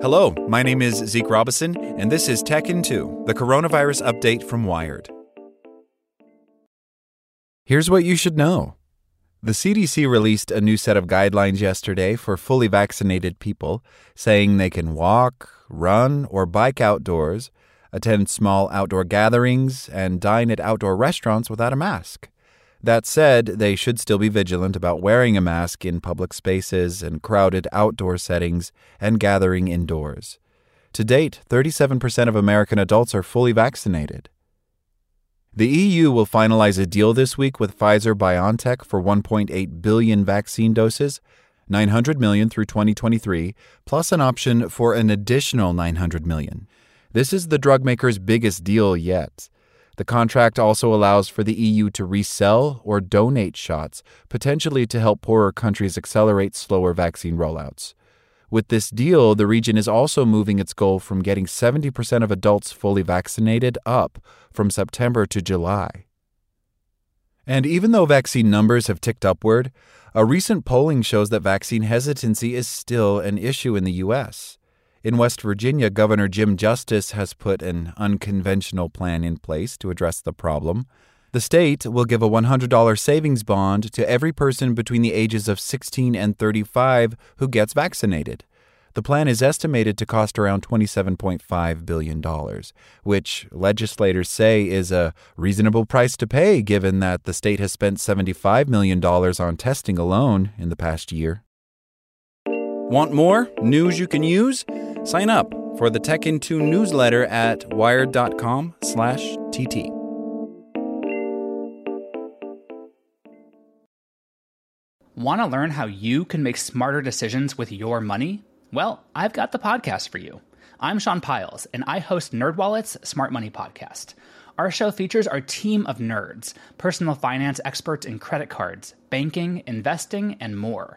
Hello, my name is Zeke Robison, and this is Tech in Two, the coronavirus update from Wired. Here's what you should know. The CDC released a new set of guidelines yesterday for fully vaccinated people, saying they can walk, run, or bike outdoors, attend small outdoor gatherings, and dine at outdoor restaurants without a mask. That said, they should still be vigilant about wearing a mask in public spaces and crowded outdoor settings and gathering indoors. To date, 37% of American adults are fully vaccinated. The EU will finalize a deal this week with Pfizer-BioNTech for 1.8 billion vaccine doses, 900 million through 2023, plus an option for an additional 900 million. This is the drugmaker's biggest deal yet. The contract also allows for the EU to resell or donate shots, potentially to help poorer countries accelerate slower vaccine rollouts. With this deal, the region is also moving its goal from getting 70% of adults fully vaccinated up from September to July. And even though vaccine numbers have ticked upward, a recent polling shows that vaccine hesitancy is still an issue in the U.S. In West Virginia, Governor Jim Justice has put an unconventional plan in place to address the problem. The state will give a $100 savings bond to every person between the ages of 16 and 35 who gets vaccinated. The plan is estimated to cost around $27.5 billion, which legislators say is a reasonable price to pay given that the state has spent $75 million on testing alone in the past year. Want more news you can use? Sign up for the Tech in Two newsletter at wired.com/tt. Want to learn how you can make smarter decisions with your money? Well, I've got the podcast for you. I'm Sean Piles, and I host NerdWallet's Smart Money Podcast. Our show features our team of nerds, personal finance experts in credit cards, banking, investing, and more.